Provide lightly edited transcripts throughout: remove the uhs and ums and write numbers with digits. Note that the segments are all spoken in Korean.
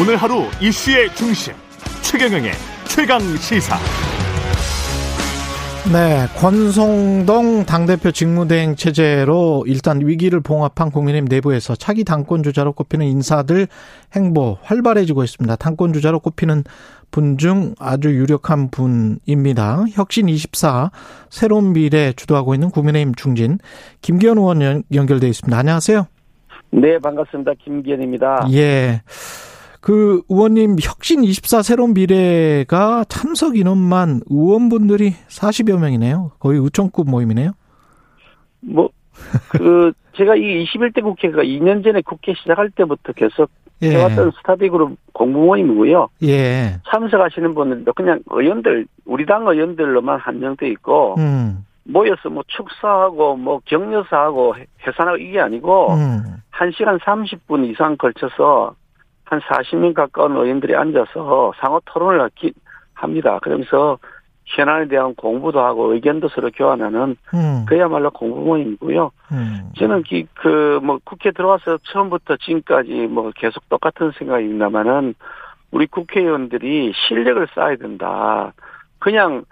오늘 하루 이슈의 중심 최경영의 최강시사. 네, 권성동 당대표 직무대행 체제로 일단 위기를 봉합한 국민의힘 내부에서 차기 당권주자로 꼽히는 인사들 행보 활발해지고 있습니다. 당권주자로 꼽히는 분 중 아주 유력한 분입니다. 혁신24 새로운 미래 주도하고 있는 국민의힘 중진 김기현 의원 연결되어 있습니다. 안녕하세요. 네, 반갑습니다. 김기현입니다. 예. 그 의원님, 혁신24 새로운 미래가 참석 인원만 의원분들이 40여 명이네요. 거의 의총급 모임이네요. 제가 이 21대 국회가 2년 전에 국회 시작할 때부터 계속 해왔던 스타디 그룹 공부모임이고요. 예. 참석하시는 분들도 그냥 의원들, 우리 당 의원들로만 한정돼 있고, 모여서 축사하고 격려사하고 해산하고 이게 아니고, 1시간 30분 이상 걸쳐서 한 40명 가까운 의원들이 앉아서 상호 토론을 합니다. 그러면서 현안에 대한 공부도 하고 의견도 서로 교환하는 그야말로 공부모임이고요. 저는 국회 들어와서 처음부터 지금까지 계속 똑같은 생각입니다만은 우리 국회의원들이 실력을 쌓아야 된다. 그냥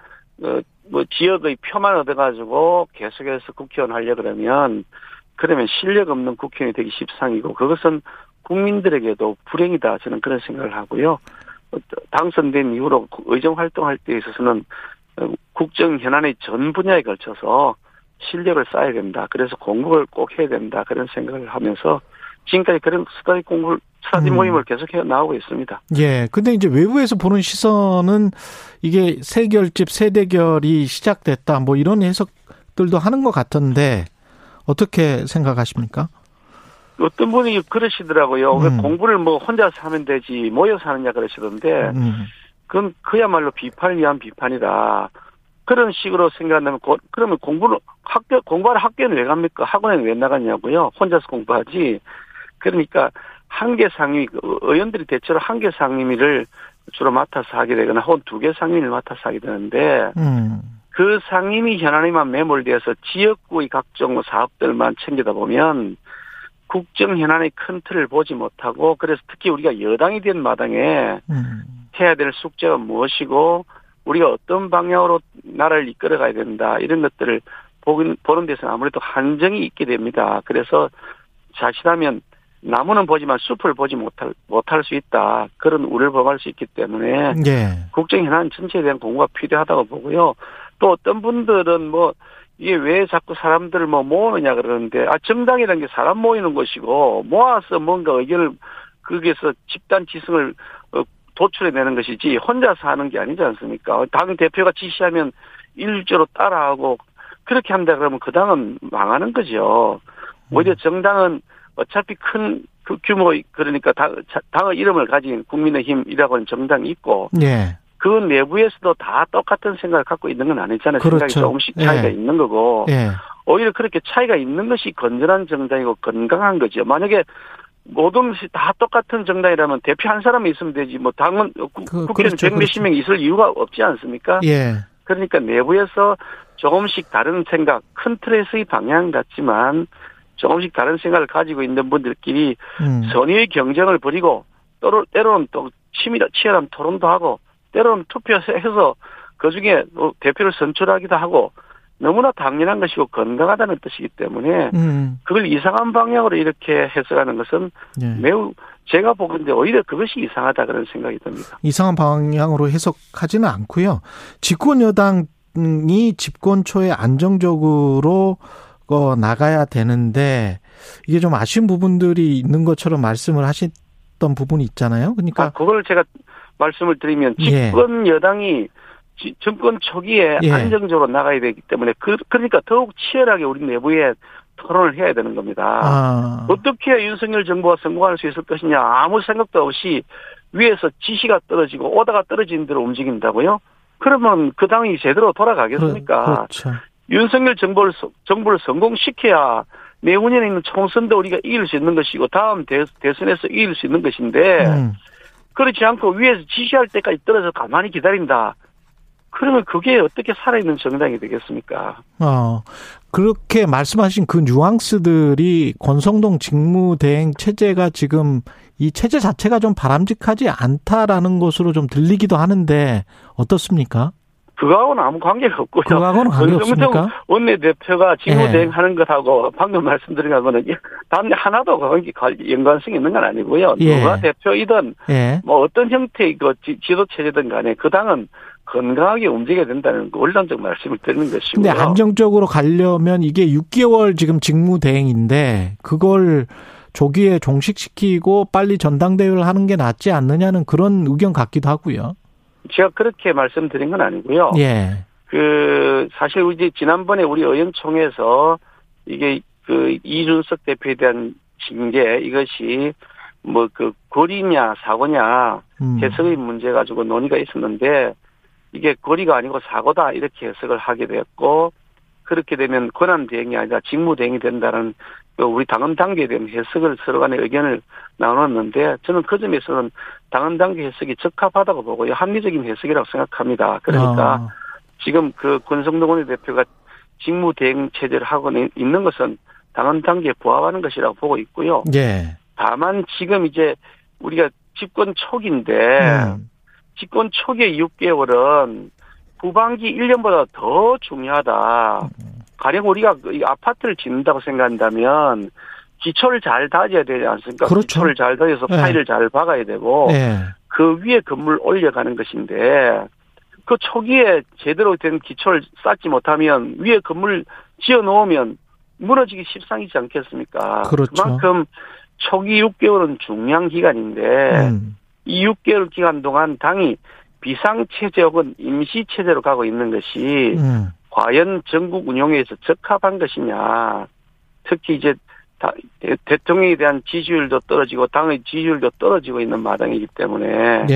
지역의 표만 얻어가지고 계속해서 국회의원 하려 그러면 실력 없는 국회의원이 되기 십상이고 그것은 국민들에게도 불행이다. 저는 그런 생각을 하고요. 당선된 이후로 의정 활동할 때 있어서는 국정 현안의 전 분야에 걸쳐서 실력을 쌓아야 된다. 그래서 공부를 꼭 해야 된다. 그런 생각을 하면서 지금까지 그런 스타디 모임을 계속해 나오고 있습니다. 예. 근데 이제 외부에서 보는 시선은 이게 세결집, 세대결이 시작됐다. 이런 해석들도 하는 것 같은데 어떻게 생각하십니까? 어떤 분이 그러시더라고요. 왜 공부를 혼자서 하면 되지 모여서 하느냐 그러시던데 그건 그야말로 비판을 위한 비판이다. 그런 식으로 생각한다면 그러면 공부하러 학교는 왜 갑니까? 학원에는 왜 나가냐고요. 혼자서 공부하지. 그러니까 한 개 상임위, 의원들이 대체로 한 개 상임위를 주로 맡아서 하게 되거나 혹은 2개 상임위를 맡아서 하게 되는데 그 상임위 현안에만 매몰되어서 지역구의 각종 사업들만 챙기다 보면 국정 현안의 큰 틀을 보지 못하고 그래서 특히 우리가 여당이 된 마당에 해야 될 숙제가 무엇이고 우리가 어떤 방향으로 나라를 이끌어가야 된다. 이런 것들을 보는 데서는 아무래도 한정이 있게 됩니다. 그래서 자칫하면 나무는 보지만 숲을 보지 못할 수 있다. 그런 우려를 범할 수 있기 때문에 국정 현안 전체에 대한 공부가 필요하다고 보고요. 또 어떤 분들은 이게 왜 자꾸 사람들을 모으느냐 그러는데, 정당이라는 게 사람 모이는 것이고, 모아서 뭔가 의견을, 거기에서 집단 지성을 도출해내는 것이지, 혼자서 하는 게 아니지 않습니까? 당 대표가 지시하면 일조로 따라하고, 그렇게 한다 그러면 그 당은 망하는 거죠. 오히려 정당은 어차피 큰 규모의, 그러니까 당의 이름을 가진 국민의힘이라고 하는 정당이 있고, 예. 그 내부에서도 다 똑같은 생각을 갖고 있는 건 아니잖아요. 그렇죠. 생각이 조금씩 차이가 있는 거고 오히려 그렇게 차이가 있는 것이 건전한 정당이고 건강한 거죠. 만약에 모든 것이 다 똑같은 정당이라면 대표 한 사람이 있으면 되지 당은 국회는 백몇십 명이 있을 이유가 없지 않습니까? 예. 그러니까 내부에서 조금씩 다른 생각, 큰 틀에서의 방향 같지만 조금씩 다른 생각을 가지고 있는 분들끼리 선의의 경쟁을 벌이고 때로는 또 치열한 토론도 하고 때로는 투표해서 그중에 대표를 선출하기도 하고 너무나 당연한 것이고 건강하다는 뜻이기 때문에 그걸 이상한 방향으로 이렇게 해석하는 것은 매우 제가 보건데 오히려 그것이 이상하다 그런 생각이 듭니다. 이상한 방향으로 해석하지는 않고요. 집권 여당이 집권 초에 안정적으로 나가야 되는데 이게 좀 아쉬운 부분들이 있는 것처럼 말씀을 하셨던 부분이 있잖아요. 그러니까 그걸 제가 말씀을 드리면 집권 여당이 정권 초기에 안정적으로 나가야 되기 때문에 그러니까 더욱 치열하게 우리 내부에 토론을 해야 되는 겁니다. 어떻게 윤석열 정부가 성공할 수 있을 것이냐 아무 생각도 없이 위에서 지시가 떨어지고 오다가 떨어진 대로 움직인다고요? 그러면 그 당이 제대로 돌아가겠습니까? 그렇죠. 윤석열 정부를 성공시켜야 내후년에 있는 총선도 우리가 이길 수 있는 것이고 다음 대선에서 이길 수 있는 것인데 그렇지 않고 위에서 지시할 때까지 떨어져서 가만히 기다린다. 그러면 그게 어떻게 살아있는 정당이 되겠습니까? 그렇게 말씀하신 그 뉘앙스들이 권성동 직무대행 체제가 지금 이 체제 자체가 좀 바람직하지 않다라는 것으로 좀 들리기도 하는데 어떻습니까? 그거하고는 아무 관계가 없고요. 그거하고는 관계가 없습니까? 원내대표가 직무대행하는 것하고 방금 말씀드린 거는 단 하나도 연관성이 있는 건 아니고요. 누가 대표이든 뭐 어떤 형태의 그 지도체제든 간에 그 당은 건강하게 움직여야 된다는 원론적 말씀을 드리는 것이고요. 근데 안정적으로 가려면 이게 6개월 지금 직무대행인데 그걸 조기에 종식시키고 빨리 전당대회를 하는 게 낫지 않느냐는 그런 의견 같기도 하고요. 제가 그렇게 말씀드린 건 아니고요. 예. 사실 우리 지난번에 우리 의원총회에서 이게 그 이준석 대표에 대한 징계 이것이 뭐 그 거리냐 사고냐 해석의 문제 가지고 논의가 있었는데 이게 거리가 아니고 사고다 이렇게 해석을 하게 됐고 그렇게 되면 권한 대행이 아니라 직무 대행이 된다는 우리 당헌 당규에 대한 해석을 서로 간의 의견을 나눴는데 저는 그 점에서는 당헌 당규 해석이 적합하다고 보고요. 합리적인 해석이라고 생각합니다. 그러니까 지금 그 권성동 원내대표가 직무 대행 체제를 하고 있는 것은 당헌 당규에 부합하는 것이라고 보고 있고요. 예. 다만 지금 이제 우리가 집권 초기인데 집권 초기의 6개월은 후반기 1년보다 더 중요하다. 가령 우리가 아파트를 짓는다고 생각한다면 기초를 잘 다져야 되지 않습니까? 그렇죠. 기초를 잘 다져서 파일을 잘 박아야 되고 그 위에 건물을 올려가는 것인데 그 초기에 제대로 된 기초를 쌓지 못하면 위에 건물 지어놓으면 무너지기 십상이지 않겠습니까? 그렇죠. 그만큼 초기 6개월은 중요한 기간인데 이 6개월 기간 동안 당이 비상체제 혹은 임시체제로 가고 있는 것이 과연 전국 운영에서 적합한 것이냐. 특히 이제 대통령에 대한 지지율도 떨어지고 당의 지지율도 떨어지고 있는 마당이기 때문에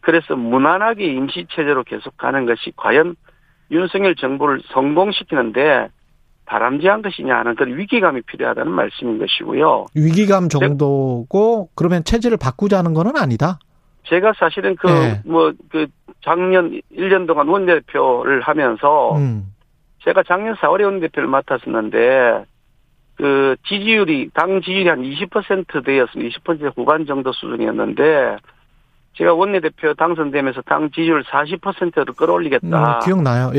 그래서 무난하게 임시체제로 계속 가는 것이 과연 윤석열 정부를 성공시키는데 바람직한 것이냐 하는 그런 위기감이 필요하다는 말씀인 것이고요. 위기감 정도고 그러면 체제를 바꾸자는 건 아니다? 제가 사실은 작년 1년 동안 원내대표를 하면서 제가 작년 4월에 원내대표를 맡았었는데 그 지지율이 당 지지율이 한 20% 되었습니다. 20% 후반 정도 수준이었는데 제가 원내대표 당선되면서 당 지지율 40%로 끌어올리겠다. 기억나요?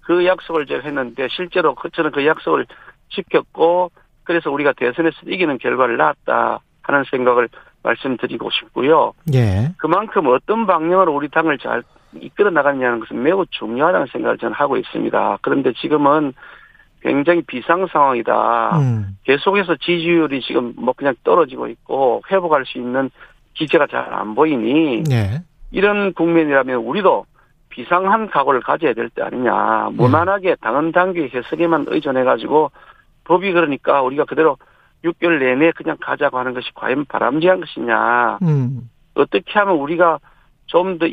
그 약속을 제가 했는데 실제로 저는 그 약속을 지켰고 그래서 우리가 대선에서 이기는 결과를 낳았다 하는 생각을 말씀드리고 싶고요. 그만큼 어떤 방향으로 우리 당을 잘 이끌어 나가느냐는 것은 매우 중요하다는 생각을 저는 하고 있습니다. 그런데 지금은 굉장히 비상 상황이다. 계속해서 지지율이 지금 뭐 그냥 떨어지고 있고 회복할 수 있는 기제가 잘 안 보이니 이런 국면이라면 우리도 비상한 각오를 가져야 될 때 아니냐. 무난하게 당헌 당규의 해석에만 의존해가지고 법이 그러니까 우리가 그대로 6개월 내내 그냥 가자고 하는 것이 과연 바람직한 것이냐. 어떻게 하면 우리가 좀 더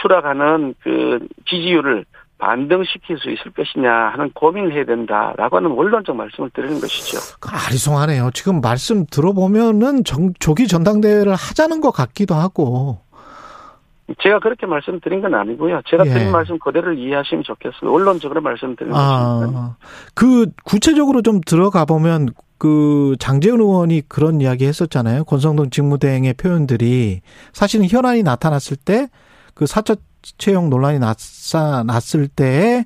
추락하는 그 지지율을 반등시킬 수 있을 것이냐 하는 고민을 해야 된다라고 하는 원론적 말씀을 드리는 것이죠. 아리송하네요. 지금 말씀 들어보면은 조기 전당대회를 하자는 것 같기도 하고. 제가 그렇게 말씀드린 건 아니고요. 제가 드린 말씀 그대로 이해하시면 좋겠습니다. 원론적으로 말씀드린 것입니다. 그 구체적으로 좀 들어가 보면 그 장재훈 의원이 그런 이야기 했었잖아요. 권성동 직무대행의 표현들이 사실은 현안이 나타났을 때 그 사적 채용 논란이 났을 때의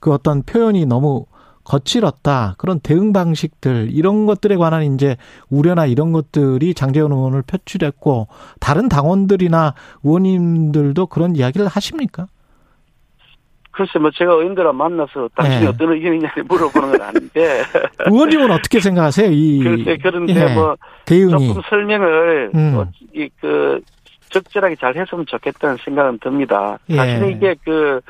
그 어떤 표현이 너무 거칠었다. 그런 대응 방식들 이런 것들에 관한 이제 우려나 이런 것들이 장제원 의원을 표출했고 다른 당원들이나 의원님들도 그런 이야기를 하십니까? 글쎄 뭐 제가 의원들하고 만나서 당신이 어떤 의견이냐 물어보는 건 아닌데 의원님은 어떻게 생각하세요? 그런데 뭐 대응이. 조금 설명을 적절하게 잘 했으면 좋겠다는 생각은 듭니다. 사실은 이게 그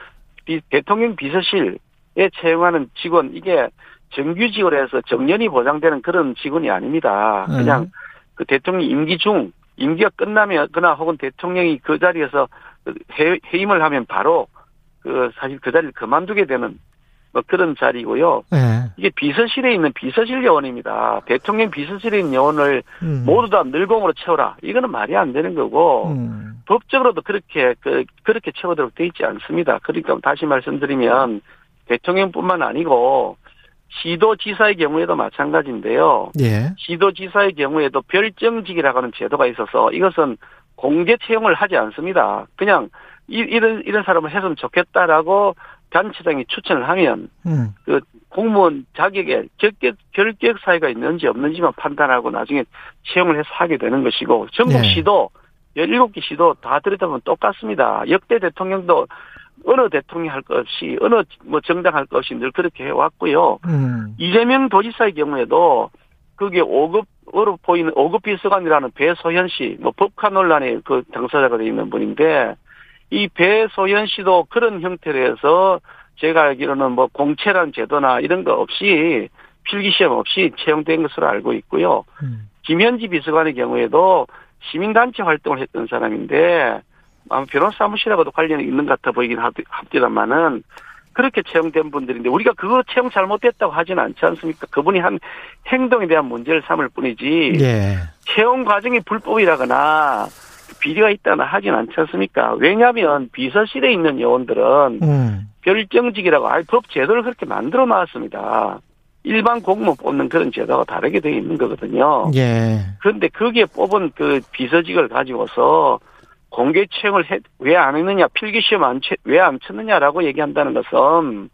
대통령 비서실 에 채용하는 직원 이게 정규직으로 해서 정년이 보장되는 그런 직원이 아닙니다. 그냥 그 대통령 임기 중 임기가 끝나거나 혹은 대통령이 그 자리에서 해임을 하면 바로 그 사실 그 자리를 그만두게 되는 그런 자리고요. 네. 이게 비서실에 있는 비서실 요원입니다. 대통령 비서실에 있는 요원을 모두 다 늘공으로 채워라. 이거는 말이 안 되는 거고 법적으로도 그렇게 채우도록 돼 있지 않습니다. 그러니까 다시 말씀드리면 대통령뿐만 아니고 시도지사의 경우에도 마찬가지인데요. 예. 시도지사의 경우에도 별정직이라고 하는 제도가 있어서 이것은 공개 채용을 하지 않습니다. 그냥 이런 사람을 했으면 좋겠다라고 단체장이 추천을 하면 그 공무원 자격에 결격 사유가 있는지 없는지만 판단하고 나중에 채용을 해서 하게 되는 것이고 전국시도 17개 시도 다 들여다보면 똑같습니다. 역대 대통령도 어느 대통령이 할 것 없이 어느 정당 할 것 없이 늘 그렇게 해왔고요. 이재명 도지사의 경우에도 그게 5급으로 보이는 5급 비서관이라는 배소현 씨, 법카 논란의 그 당사자가 되어 있는 분인데 이 배소현 씨도 그런 형태로 해서 제가 알기로는 공채란 제도나 이런 거 없이 필기시험 없이 채용된 것으로 알고 있고요. 김현지 비서관의 경우에도 시민단체 활동을 했던 사람인데 아마 변호사무실하고도 관련이 있는 것 같아 보이긴 합니다만은 그렇게 채용된 분들인데 우리가 그거 채용 잘못됐다고 하지는 않지 않습니까? 그분이 한 행동에 대한 문제를 삼을 뿐이지 예. 채용 과정이 불법이라거나 비리가 있다나 하진 않지 않습니까? 왜냐하면 비서실에 있는 요원들은 별정직이라고 아예 법 제도를 그렇게 만들어 놨습니다. 일반 공무원 뽑는 그런 제도와 다르게 되어 있는 거거든요. 예. 그런데 거기에 뽑은 그 비서직을 가지고서 공개 채용을 왜 안 했느냐, 필기시험 왜 안 쳤느냐라고 얘기한다는 것은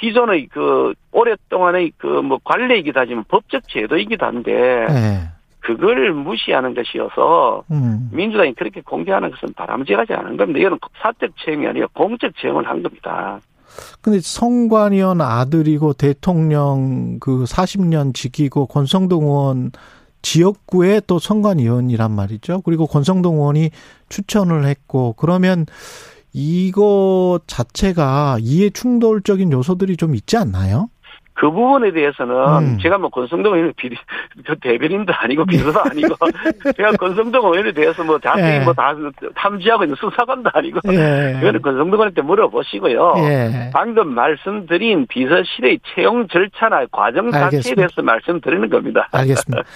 기존의 그 오랫동안의 그 관례이기도 하지만 법적 제도이기도 한데 네. 그걸 무시하는 것이어서 민주당이 그렇게 공개하는 것은 바람직하지 않은 겁니다. 이건 사적 채용이 아니라 공적 채용을 한 겁니다. 근데 성관위원 아들이고 대통령 그 40년 지키고 권성동 의원 지역구에 또 선관위원이란 말이죠. 그리고 권성동 의원이 추천을 했고 그러면 이거 자체가 이해 충돌적인 요소들이 좀 있지 않나요? 그 부분에 대해서는 제가 권성동 의원의 대변인도 아니고 비서도 아니고 제가 권성동 의원에 대해서 자세히 다 탐지하고 있는 수사관도 아니고 그거는 권성동 의원한테 물어보시고요. 예. 방금 말씀드린 비서실의 채용 절차나 과정 자체에 대해서 말씀드리는 겁니다. 알겠습니다.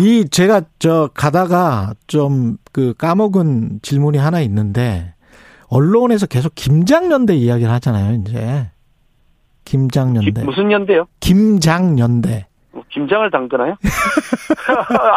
이 제가 가다가 좀 그 까먹은 질문이 하나 있는데 언론에서 계속 김장연대 이야기를 하잖아요, 이제. 김장연대. 무슨 연대요? 김장연대. 김장을 담그나요?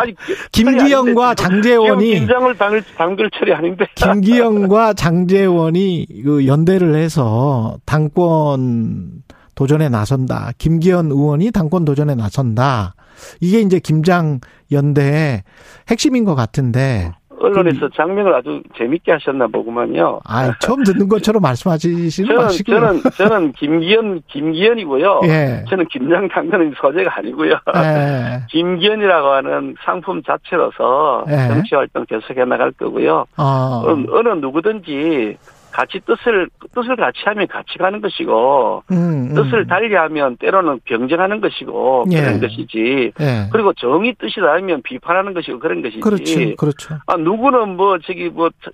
아니, 김기현과 장재원이. 김장을 담글 철이 아닌데. 김기현과 장재원이 그 연대를 해서 당권 도전에 나선다. 김기현 의원이 당권 도전에 나선다. 이게 이제 김장연대의 핵심인 것 같은데. 언론에서 장면을 아주 재밌게 하셨나 보구만요. 아, 처음 듣는 것처럼 말씀하시지는 마시고요. 저는 김기현이고요. 예. 저는 김장 담그는 소재가 아니고요. 예. 김기현이라고 하는 상품 자체로서 예. 정치 활동 계속해 나갈 거고요. 어느 누구든지 같이 뜻을 같이 하면 같이 가는 것이고 뜻을 달리하면 때로는 경쟁하는 것이고 그런 예. 것이지 예. 그리고 정의 뜻이 다르면 비판하는 것이고 그런 것이지 그렇죠. 아 누구는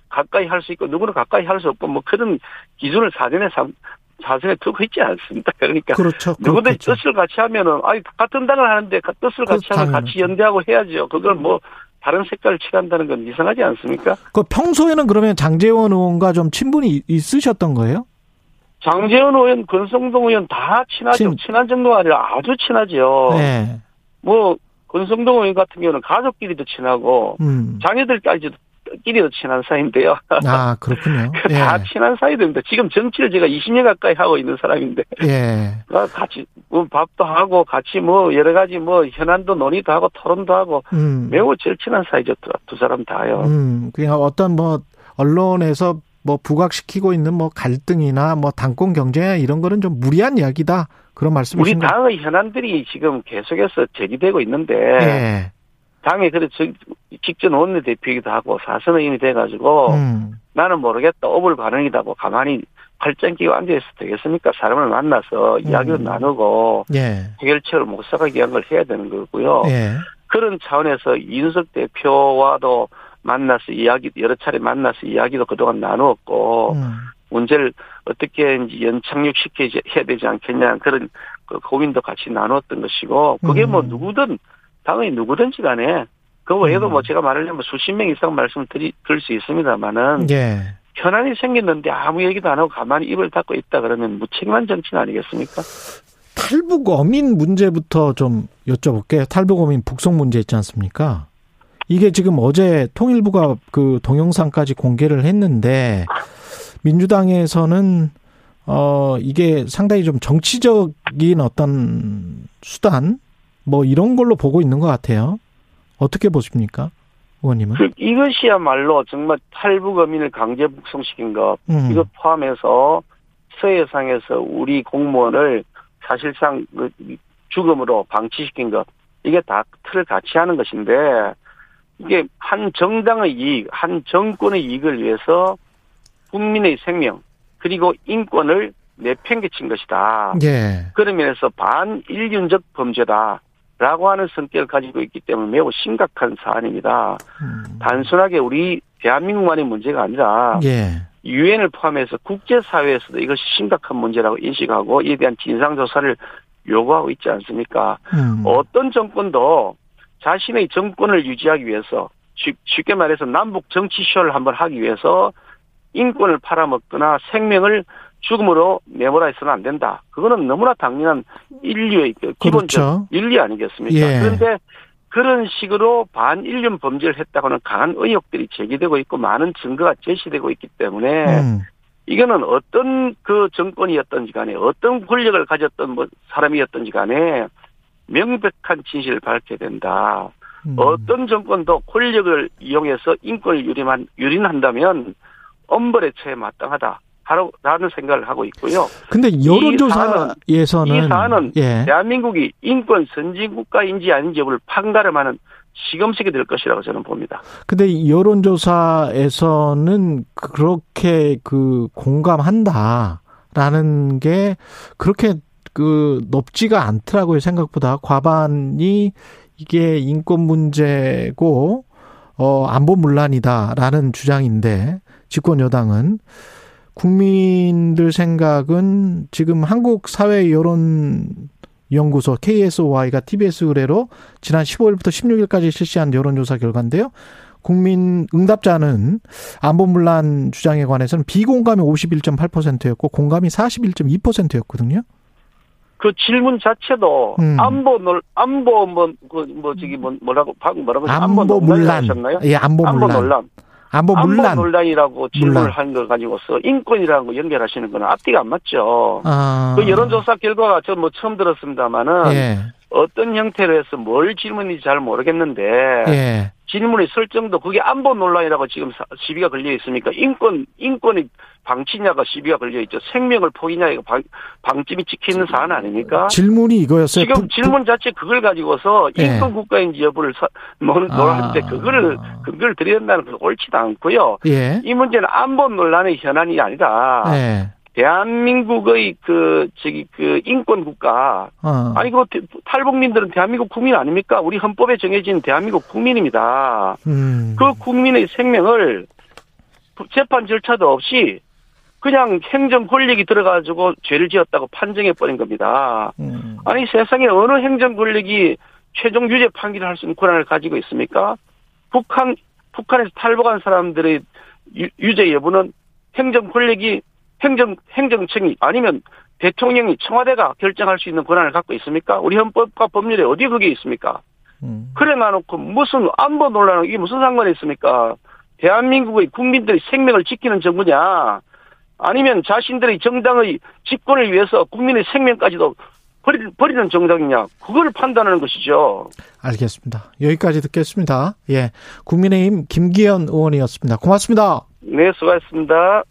가까이 할 수 있고 누구는 가까이 할 수 없고 그런 기준을 사전에 두고 있지 않습니다. 그러니까 그렇죠. 누구든지 뜻을 같이 하면은 같은 당을 하는데 뜻을 같이 하면 같이 연대하고 해야죠. 그걸 다른 색깔을 칠한다는 건 이상하지 않습니까? 그 평소에는 그러면 장제원 의원과 좀 친분이 있으셨던 거예요? 장제원 의원, 권성동 의원 다 친하죠. 친한 정도가 아니라 아주 친하죠. 네. 권성동 의원 같은 경우는 가족끼리도 친하고 자녀들끼리도 친한 사이인데요. 아, 그렇군요. 예. 다 친한 사이입니다. 지금 정치를 제가 20년 가까이 하고 있는 사람인데. 예. 같이 밥도 하고 같이 여러 가지 현안도 논의도 하고 토론도 하고 매우 제일 친한 사이죠. 두 사람 다요. 그냥 어떤 언론에서 부각시키고 있는 갈등이나 당권 경쟁 이런 거는 좀 무리한 이야기다. 그런 말씀이신 우리 당의 현안들이 지금 계속해서 제기되고 있는데. 예. 당에 직전 원내대표이기도 하고 사선의원이 돼가지고 나는 모르겠다 오불 반응이다고 가만히 팔짱 끼고 앉아있어도 되겠습니까? 사람을 만나서 이야기를 나누고 해결책을 못사가기 위한 걸 해야 되는 거고요. 예. 그런 차원에서 이준석 대표와도 여러 차례 만나서 이야기도 그동안 나누었고 문제를 어떻게 연착륙시켜야 되지 않겠냐, 그런 고민도 같이 나눴던 것이고, 그게 뭐 누구든, 당연히 누구든지 간에, 그 외에도 뭐 제가 말하려면 수십 명 이상 말씀드릴 수 있습니다만은, 예. 현안이 생겼는데 아무 얘기도 안 하고 가만히 입을 닫고 있다 그러면 무책임한 정치는 아니겠습니까? 탈북 어민 문제부터 좀 여쭤볼게요. 탈북 어민 북송 문제 있지 않습니까? 이게 지금 어제 통일부가 그 동영상까지 공개를 했는데, 민주당에서는, 이게 상당히 좀 정치적인 어떤 수단? 뭐 이런 걸로 보고 있는 것 같아요. 어떻게 보십니까? 의원님은? 이것이야말로 정말 탈북 어민을 강제 북송시킨 것, 이것 포함해서 서해상에서 우리 공무원을 사실상 그 죽음으로 방치시킨 것, 이게 다 틀을 같이 하는 것인데, 이게 한 정당의 이익, 한 정권의 이익을 위해서 국민의 생명 그리고 인권을 내팽개친 것이다. 예. 그런 면에서 반인륜적 범죄다라고 하는 성격을 가지고 있기 때문에 매우 심각한 사안입니다. 단순하게 우리 대한민국만의 문제가 아니라 유엔을 포함해서 국제사회에서도 이것이 심각한 문제라고 인식하고 이에 대한 진상조사를 요구하고 있지 않습니까? 어떤 정권도 자신의 정권을 유지하기 위해서, 쉽게 말해서 남북 정치쇼를 한번 하기 위해서 인권을 팔아먹거나 생명을 죽음으로 내몰아 있어서는 안 된다. 그거는 너무나 당연한 인류의 기본적 윤리 아니겠습니까? 예. 그런데 그런 식으로 반인륜 범죄를 했다고는 강한 의혹들이 제기되고 있고 많은 증거가 제시되고 있기 때문에 이거는 어떤 그 정권이었던지 간에 어떤 권력을 가졌던 뭐 사람이었던지 간에 명백한 진실을 밝혀야 된다. 어떤 정권도 권력을 이용해서 인권을 유린한다면 엄벌에 처해 마땅하다 라는 생각을 하고 있고요. 근데 여론조사에서는 이 사안은 대한민국이 인권 선진국가인지 아닌지 여부를 판가름하는 시금석이 될 것이라고 저는 봅니다. 근데 여론조사에서는 그렇게 그 공감한다라는 게 그렇게 그 높지가 않더라고요. 생각보다 과반이 이게 인권 문제고 안보 문란이다라는 주장인데 집권 여당은. 국민들 생각은 지금 한국사회여론연구소 KSOI가 TBS 의뢰로 지난 15일부터 16일까지 실시한 여론조사 결과인데요. 국민 응답자는 안보문란 주장에 관해서는 비공감이 51.8%였고 공감이 41.2%였거든요. 그 질문 자체도 안보 논란이라고 질문을 한 걸 가지고서 인권이라는 거 연결하시는 거는 앞뒤가 안 맞죠. 그 여론조사 결과가 저 뭐 처음 들었습니다만은 어떤 형태로 해서 뭘 질문인지 잘 모르겠는데 질문이 설정도 그게 안보 논란이라고 지금 시비가 걸려 있으니까 인권이 방치냐가 시비가 걸려 있죠. 생명을 포기냐가 방침이 찍히는 사안 아닙니까? 질문이 이거였어요. 지금 질문 자체 그걸 가지고서 인권 국가인지 여부를 논할 때 그걸 들여다는 것은 옳지도 않고요. 이 문제는 안보 논란의 현안이 아니라 대한민국의 인권 국가. 아니, 그 탈북민들은 대한민국 국민 아닙니까? 우리 헌법에 정해진 대한민국 국민입니다. 그 국민의 생명을 재판 절차도 없이 그냥 행정 권력이 들어가지고 죄를 지었다고 판정해버린 겁니다. 아니, 세상에 어느 행정 권력이 최종 유죄 판결을 할 수 있는 권한을 가지고 있습니까? 북한에서 탈북한 사람들의 유죄 여부는 행정 권력이 행정청이 아니면 대통령이 청와대가 결정할 수 있는 권한을 갖고 있습니까? 우리 헌법과 법률에 어디 그게 있습니까? 그래 놔놓고 무슨 안보 논란은 이게 무슨 상관이 있습니까? 대한민국의 국민들의 생명을 지키는 정부냐? 아니면 자신들의 정당의 집권을 위해서 국민의 생명까지도 버리는 정당이냐? 그걸 판단하는 것이죠. 알겠습니다. 여기까지 듣겠습니다. 예, 국민의힘 김기현 의원이었습니다. 고맙습니다. 네, 수고하셨습니다.